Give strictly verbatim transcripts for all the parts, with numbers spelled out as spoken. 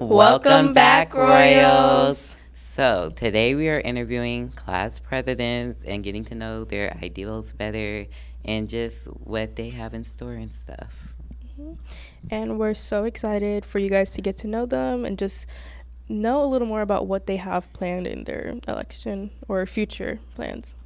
Welcome back, Royals. So today we are interviewing class presidents and getting to know their ideals better and just what they have in store and stuff. Mm-hmm. And we're so excited for you guys to get to know them and just know a little more about what they have planned in their election or future plans.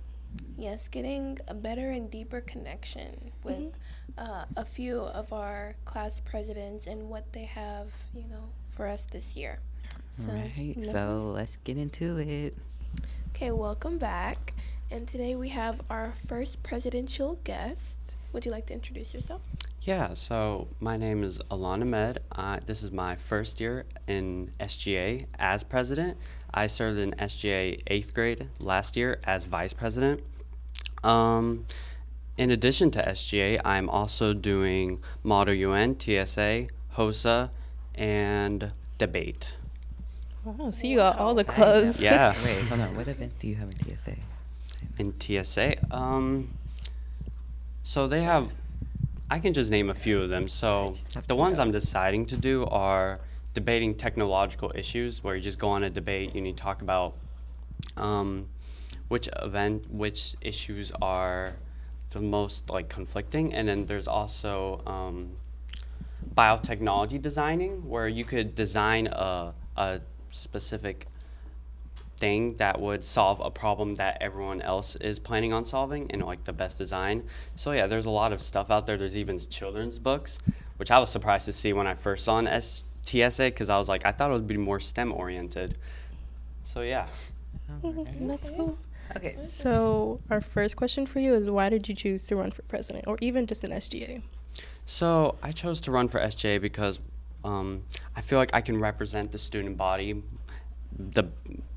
Yes, getting a better and deeper connection with mm-hmm. uh, a few of our class presidents and what they have, you know, for us this year. So, right, let's, so let's get into it. Okay, welcome back. And today we have our first presidential guest. Would you like to introduce yourself? Yeah, so my name is Alana Med. Uh, this is my first year in S G A as president. I served in S G A eighth grade last year as vice president. Um, in addition to S G A, I'm also doing Model U N, T S A, HOSA, and debate. Wow, so you got all the clubs. Yeah. Wait, hold on. What event do you have in T S A? In T S A? Um, so they have, I can just name a few of them. So the ones I'm deciding to do are debating technological issues, where you just go on a debate, you need to talk about um, which event, which issues are the most like conflicting. And then there's also um, biotechnology designing, where you could design a, a specific thing that would solve a problem that everyone else is planning on solving and like the best design. So yeah, there's a lot of stuff out there. There's even children's books, which I was surprised to see when I first saw an S T S A, because I was like, I thought it would be more STEM oriented. So yeah. Mm-hmm. That's cool. Okay, so our first question for you is, why did you choose to run for president or even just an S G A? So I chose to run for S G A because um, I feel like I can represent the student body the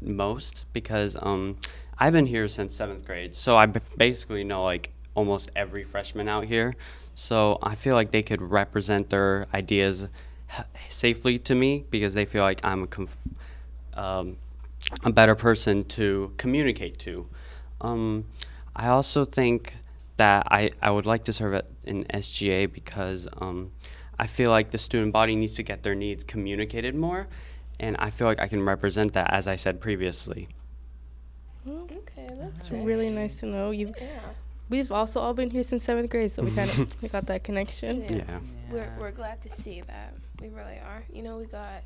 most, because um, I've been here since seventh grade, so I basically know like almost every freshman out here. So I feel like they could represent their ideas safely to me, because they feel like I'm a conf- um, a better person to communicate to. Um, I also think that I, I would like to serve at an S G A because um, I feel like the student body needs to get their needs communicated more, and I feel like I can represent that, as I said previously. Okay, that's right. Really nice to know. You've, yeah. We've also all been here since seventh grade, so we kind of we got that connection. Yeah. yeah. We're, we're glad to see that. We really are. You know, we got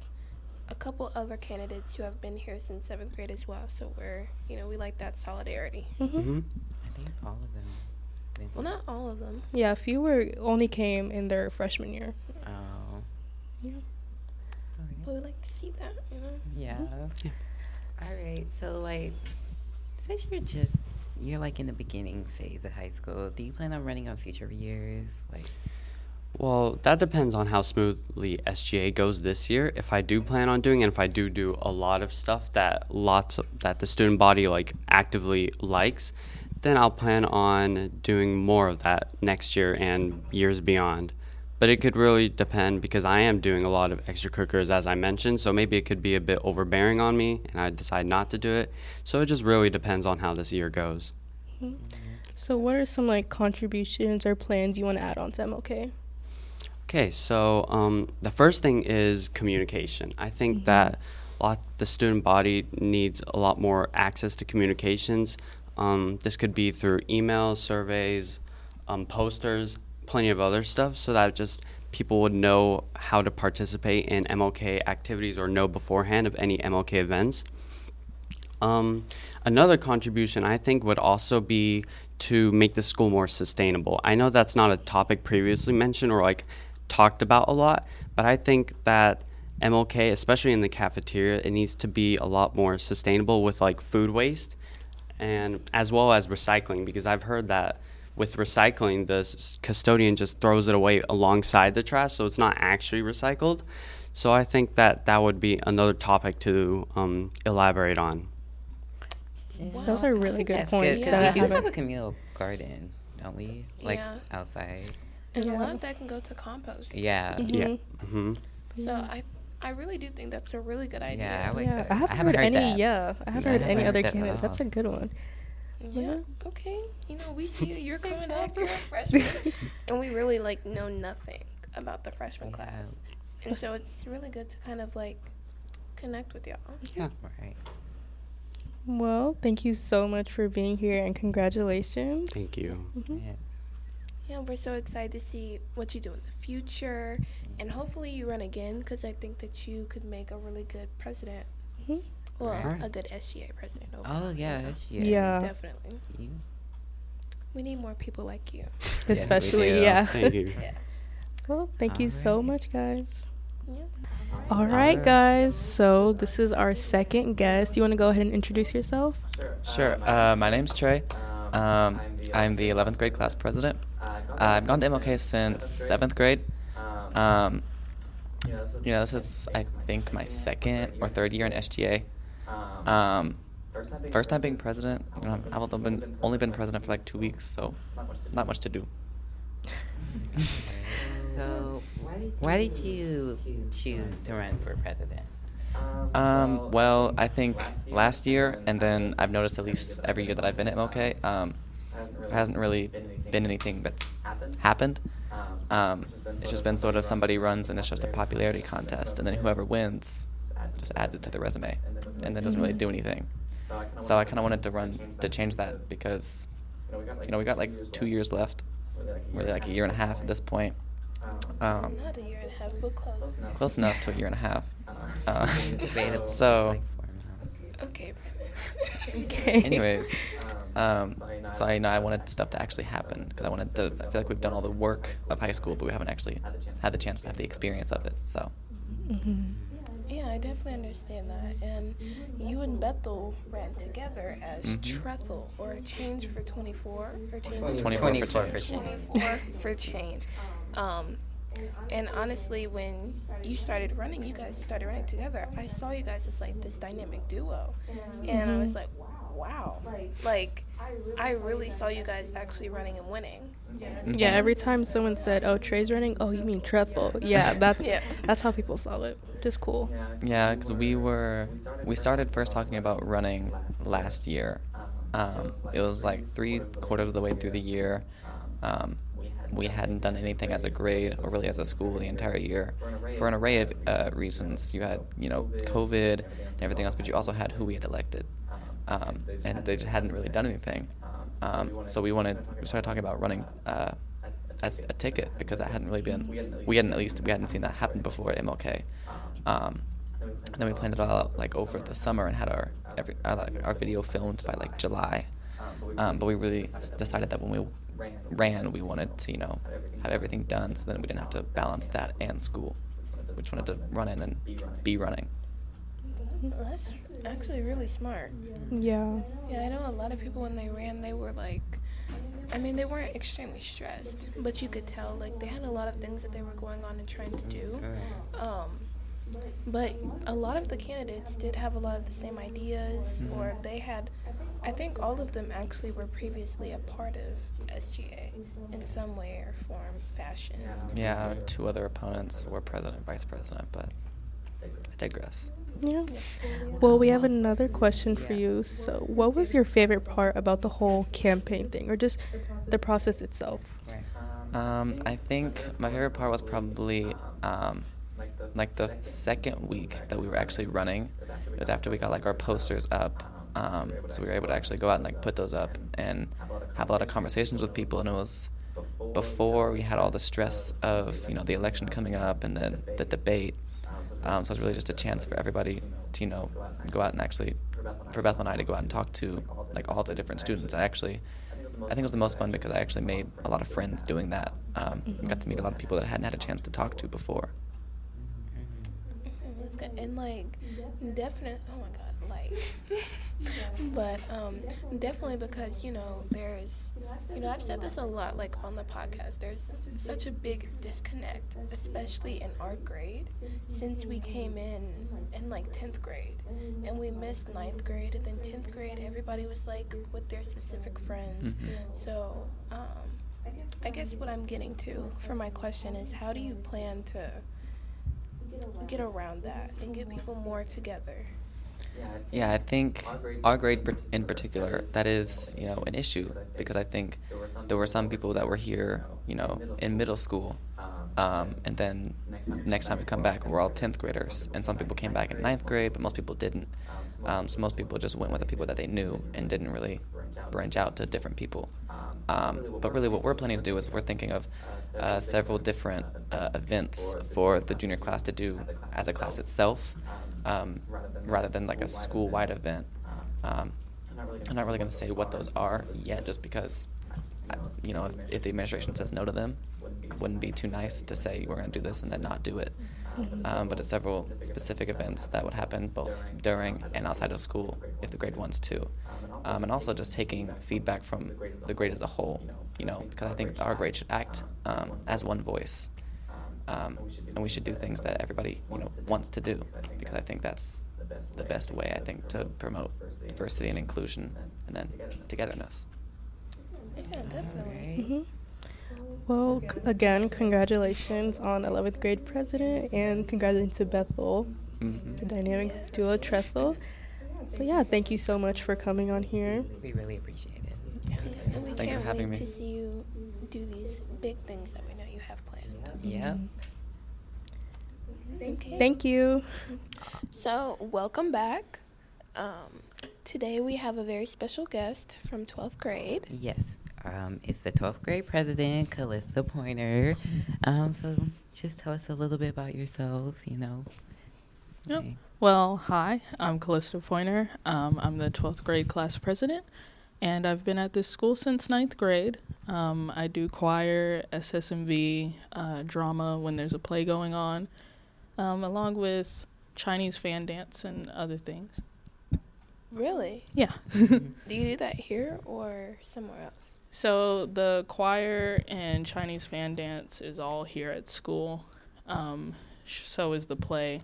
a couple other candidates who have been here since seventh grade as well, so we're, you know, we like that solidarity. Mm-hmm. Mm-hmm. I think all of them. Maybe. Well, not all of them. Yeah, a few were only came in their freshman year. Oh. Yeah. Okay. But we like to see that, you know? Yeah. Mm-hmm. yeah. All right, so, like, since you're just, you're, like, in the beginning phase of high school, do you plan on running on future years, like... Well, that depends on how smoothly S G A goes this year. If I do plan on doing, and if I do do a lot of stuff that lots of, that the student body like actively likes, then I'll plan on doing more of that next year and years beyond. But it could really depend, because I am doing a lot of extracurriculars, as I mentioned, so maybe it could be a bit overbearing on me and I decide not to do it. So it just really depends on how this year goes. Mm-hmm. So what are some like contributions or plans you want to add on to M L K? Okay, so um, the first thing is communication. I think mm-hmm. that a lot, the student body needs a lot more access to communications. Um, this could be through emails, surveys, um, posters, plenty of other stuff, so that just people would know how to participate in M L K activities or know beforehand of any M L K events. Um, another contribution I think would also be to make the school more sustainable. I know that's not a topic previously mentioned or like talked about a lot, but I think that M L K, especially in the cafeteria, it needs to be a lot more sustainable with like food waste and as well as recycling, because I've heard that with recycling, the s- custodian just throws it away alongside the trash, so it's not actually recycled. So I think that that would be another topic to um, elaborate on. Yeah. Wow. Those are really good that's points. Good, yeah. We do have a communal garden, don't we? Like yeah. outside. And yeah. a lot of that can go to compost. Yeah. Mm-hmm. Yeah. Mm-hmm. So I, I really do think that's a really good idea. Yeah, I, like yeah. I haven't, I haven't heard, heard any. That. Yeah, I haven't yeah, heard I haven't any heard other candidates. That's a good one. Yeah. yeah. Okay. You know, we see you. You're coming up. You're a freshman, and we really like know nothing about the freshman yeah. class, and so it's really good to kind of like connect with y'all. Yeah. Right. Well, thank you so much for being here, and congratulations. Thank you. Mm-hmm. Yes. Yeah, we're so excited to see what you do in the future, and hopefully you run again, because I think that you could make a really good president. Mm-hmm. Well, right. a good S G A president. Overall. Oh, yeah, S G A. Yeah. Definitely. Yeah. We need more people like you. Especially, yes, yeah. Thank you. Yeah. Well, thank All you right. so much, guys. Yeah. All right, guys. So this is our second guest. Do you want to go ahead and introduce yourself? Sure. Uh, my name's Trey. Um, I'm the eleventh grade class president. Uh, I've gone to M L K since seventh grade. Um, you know, this is, I think, my second or third year in S G A. Um, first time being president. You know, I've only been president for like two weeks, so not much to do. So why did you choose to run for president? Um, well, I think last year, and then I've noticed at least every year that I've been at M L K, um, there hasn't really been anything that's happened. Um, it's just been sort of somebody runs and it's just a popularity contest, and then whoever wins just adds it to the resume, and then doesn't really do anything. So I kind of wanted to run to change that, because, you know, we got like two years left, really like a year and a half at this point. Um, Not a year and a half, but close. Close enough to a year and a half. Uh, so, okay. okay. Anyways, um, so I, you know, I wanted stuff to actually happen, because I wanted to. I feel like we've done all the work of high school, but we haven't actually had the chance to have the experience of it. So. Mm-hmm. Yeah, I definitely understand that. And you and Bethel ran together as mm-hmm. Trethel, or Change for twenty-four, or Change twenty-four for Change. twenty-four for Change. Um, and honestly, when you started running, you guys started running together. I saw you guys as like this dynamic duo, and I was like, wow, like I really saw you guys actually running and winning. Yeah, every time someone said, "Oh, Trey's running," "Oh, you mean Trethel?" Yeah, that's yeah. that's how people saw it. Just cool. Yeah, because we were we started first talking about running last year. Um, it was like three quarters of the way through the year. Um, We hadn't done anything as a grade or really as a school the entire year for an array of uh, reasons. You had, you know, COVID and everything else, but you also had who we had elected. Um, and they just hadn't really done anything. Um, so we wanted, we started talking about running uh, as a ticket, because that hadn't really been, we hadn't at least, we hadn't seen that happen before at M L K. Um, and then we planned it all out like over the summer, and had our, every, our, our video filmed by like July. Um, but we really decided that when we ran, we wanted to, you know, have everything done, so then we didn't have to balance that and school. We just wanted to run in and be running. That's actually really smart. Yeah. Yeah, I know a lot of people when they ran, they were like, I mean, they weren't extremely stressed, but you could tell, like, they had a lot of things that they were going on and trying to do. Um, but a lot of the candidates did have a lot of the same ideas, mm-hmm. or they had, I think all of them actually were previously a part of S G A in some way or form, fashion. Yeah, two other opponents were president, vice president, but I digress. Yeah. Well, we have another question for you. So what was your favorite part about the whole campaign thing, or just the process itself? Um, I think my favorite part was probably um, like the second week that we were actually running. It was after we got like our posters up. Um, so we were able to actually go out and like put those up and have a lot of conversations with people, and it was before we had all the stress of, you know, the election coming up and then the debate. Um, so it was really just a chance for everybody to, you know, go out and actually, for Bethel and I to go out and talk to like all the different students. I actually, I think it was the most fun because I actually made a lot of friends doing that. Um, mm-hmm. Got to meet a lot of people that I hadn't had a chance to talk to before. And like, definite. Oh my God. Like, but um, definitely because, you know, there's, you know, I've said this a lot, like, on the podcast, there's such a big disconnect, especially in our grade, since we came in in, like, tenth grade, and we missed ninth grade, and then tenth grade, everybody was, like, with their specific friends, mm-hmm. so, um, I guess what I'm getting to for my question is, how do you plan to get around that and get people more together? Yeah, I think our grade in particular, that is, you know, an issue, because I think there were some people that were here, you know, in middle school Um, and then next time we come back, we're all tenth graders. And some people came back in ninth grade, but most people didn't. Um, so most people just went with the people that they knew and didn't really branch out to different people. Um, but really what we're planning to do is we're thinking of uh, several different uh, events for the junior class to do as a class itself, um, rather than like a school-wide event. Um, I'm not really going to say what those are yet, just because, you know, if, if the administration says no to them, it wouldn't be too nice to say we're going to do this and then not do it. Um, but it's several specific events that would happen both during and outside of school if the grade wants to. Um, and also just taking feedback from the grade as a whole, you know, because I think our grade should act um, as one voice. Um, and we should do things that everybody, you know, wants to do, because I think that's the best way, I think, to promote diversity and inclusion and then togetherness. Yeah, definitely. Mm-hmm. Well, c- again, congratulations on eleventh grade president, and congratulations to Bethel, mm-hmm. the dynamic duo Trethel. But yeah, thank you so much for coming on here. We really appreciate it. Yeah. Yeah. And we Thank can't wait me. to see you do these big things that we know you have planned. Yeah. Mm-hmm. Okay. Thank you. So, welcome back. Um, today we have a very special guest from twelfth grade. Yes. Um, it's the twelfth grade president, Calista Pointer. Um, so just tell us a little bit about yourselves, you know. Okay. Yep. Well, hi, I'm Calista Pointer. Um, I'm the twelfth grade class president, and I've been at this school since ninth grade. Um, I do choir, S S M V, uh, drama when there's a play going on, um, along with Chinese fan dance and other things. Really? Yeah. Do you do that here or somewhere else? So the choir and Chinese fan dance is all here at school. Um, sh- so is the play.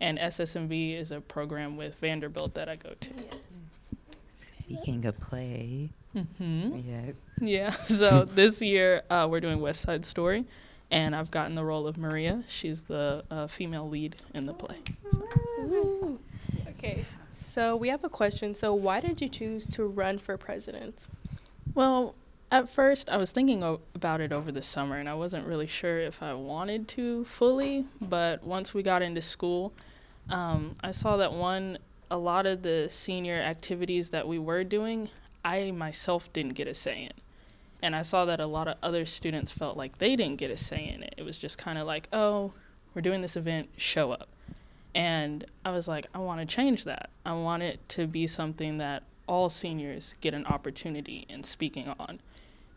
And S S M V is a program with Vanderbilt that I go to. Yes. Speaking of play. Mm-hmm. Yes. Yeah. So this year uh, we're doing West Side Story. And I've gotten the role of Maria. She's the uh, female lead in the play. So. Ooh. Okay. So we have a question. So why did you choose to run for president? Well, at first I was thinking o- about it over the summer, and I wasn't really sure if I wanted to fully. But once we got into school, um, I saw that one, a lot of the senior activities that we were doing, I myself didn't get a say in. And I saw that a lot of other students felt like they didn't get a say in it. It was just kind of like, oh, we're doing this event, show up. And I was like, I want to change that. I want it to be something that all seniors get an opportunity in speaking on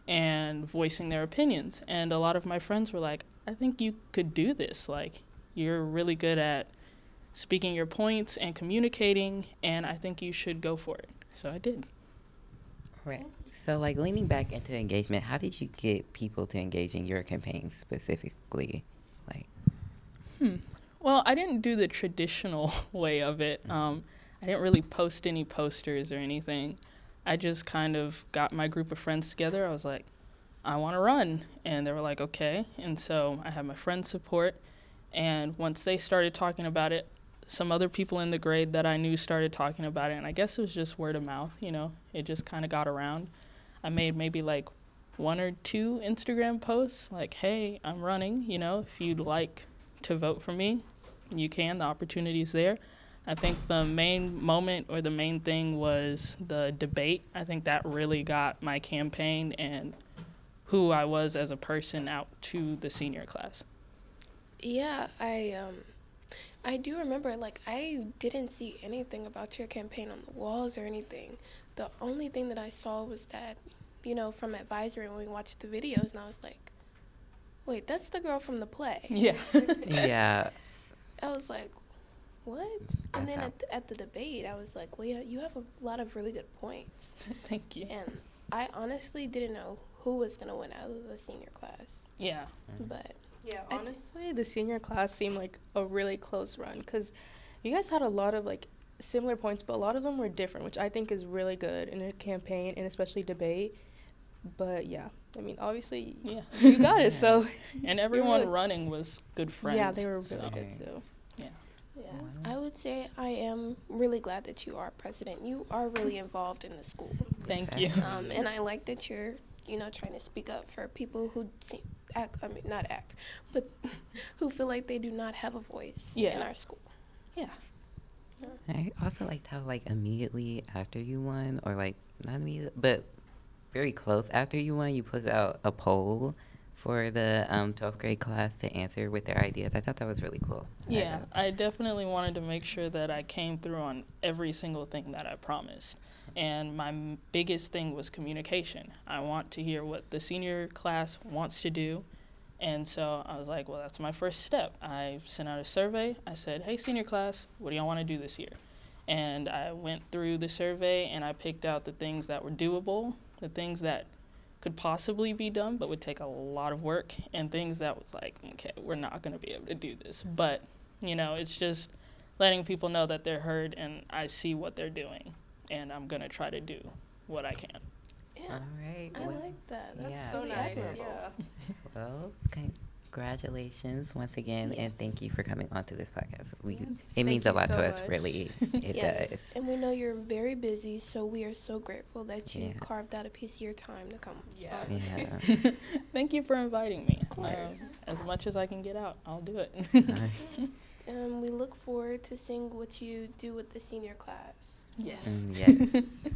and voicing their opinions. And a lot of my friends were like, I think you could do this. Like, you're really good at speaking your points and communicating, and I think you should go for it. So I did. Right. So, like, leaning back into engagement, how did you get people to engage in your campaign specifically? Like, hmm. Well, I didn't do the traditional way of it. Um, I didn't really post any posters or anything. I just kind of got my group of friends together. I was like, I want to run. And they were like, okay. And so I had my friends' support. And once they started talking about it, some other people in the grade that I knew started talking about it. And I guess it was just word of mouth, you know. It just kind of got around. I made maybe like one or two Instagram posts, like, hey, I'm running, you know, if you'd like to vote for me, you can. The opportunity is there. I think the main moment or the main thing was the debate. I think that really got my campaign and who I was as a person out to the senior class. Yeah, I um, I do remember, like, I didn't see anything about your campaign on the walls or anything. The only thing that I saw was that, you know, from advisory when we watched the videos, and I was like, wait, that's the girl from the play. Yeah. Yeah. I was like, what? And then at the, at the debate, I was like, well, yeah, you have a lot of really good points. Thank you. And I honestly didn't know who was going to win out of the senior class. Yeah. But yeah, honestly, th- the senior class seemed like a really close run, because you guys had a lot of, like, similar points, but a lot of them were different, which I think is really good in a campaign and especially debate. But, yeah, I mean, obviously, yeah, you got it, yeah. So. And everyone running was good friends. Yeah, they were really so. good, too. Yeah. Yeah. I would say I am really glad that you are president. You are really involved in the school. Thank you. Um, and I like that you're, you know, trying to speak up for people who act, I mean, not act, but who feel like they do not have a voice yeah. in our school. Yeah. I also liked how, like, immediately after you won, or, like, not immediately, but very close after you won, you put out a poll for the um, twelfth grade class to answer with their ideas. I thought that was really cool. Yeah, I, I definitely wanted to make sure that I came through on every single thing that I promised. And my m- biggest thing was communication. I want to hear what the senior class wants to do. And so I was like, well, that's my first step. I sent out a survey. I said, hey, senior class, what do y'all want to do this year? And I went through the survey, and I picked out the things that were doable, the things that could possibly be done but would take a lot of work, and things that was like, okay, we're not going to be able to do this. But, you know, it's just letting people know that they're heard, and I see what they're doing, and I'm going to try to do what I can. Yeah. All right. I well, like that. That's yeah. so nice. Yeah. Well, congratulations once again, yes. and thank you for coming onto this podcast. We yes. It thank means a lot so to much. Us, really. It yes. does. And we know you're very busy, so we are so grateful that you yeah. carved out a piece of your time to come. Yeah. yeah. Thank you for inviting me. Of course. Um, as much as I can get out, I'll do it. Right. Um, we look forward to seeing what you do with the senior class. Yes. Mm, yes. Okay.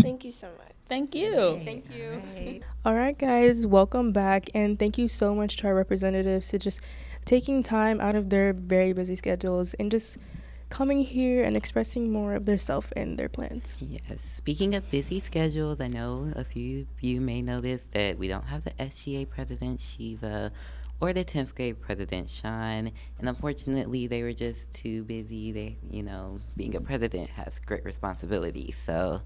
Thank you so much. Thank you. Yay. Thank you. All right. All right, guys, welcome back. And thank you so much to our representatives to just taking time out of their very busy schedules and just coming here and expressing more of their self and their plans. Yes. Speaking of busy schedules, I know a few of you may notice that we don't have the S G A president, Shiva, or the tenth grade president, Sean, and unfortunately they were just too busy. They, you know, being a president has great responsibility, so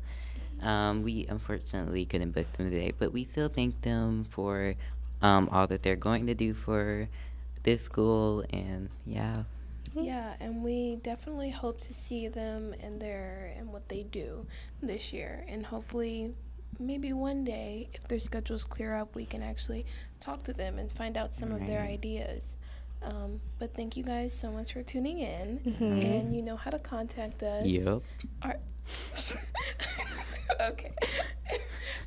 um, we unfortunately couldn't book them today, but we still thank them for um, all that they're going to do for this school, and yeah. Yeah, and we definitely hope to see them and their and what they do this year, and hopefully maybe one day, if their schedules clear up, we can actually talk to them and find out some right. of their ideas. Um, but thank you guys so much for tuning in. Mm-hmm. And you know how to contact us. Yep. Our okay.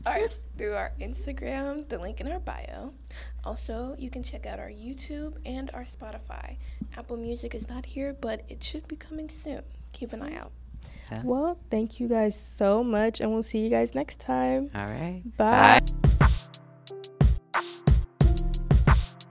our, through our Instagram, the link in our bio. Also, you can check out our YouTube and our Spotify. Apple Music is not here, but it should be coming soon. Keep an eye out. Well, thank you guys so much, and we'll see you guys next time. All right. Bye. Bye.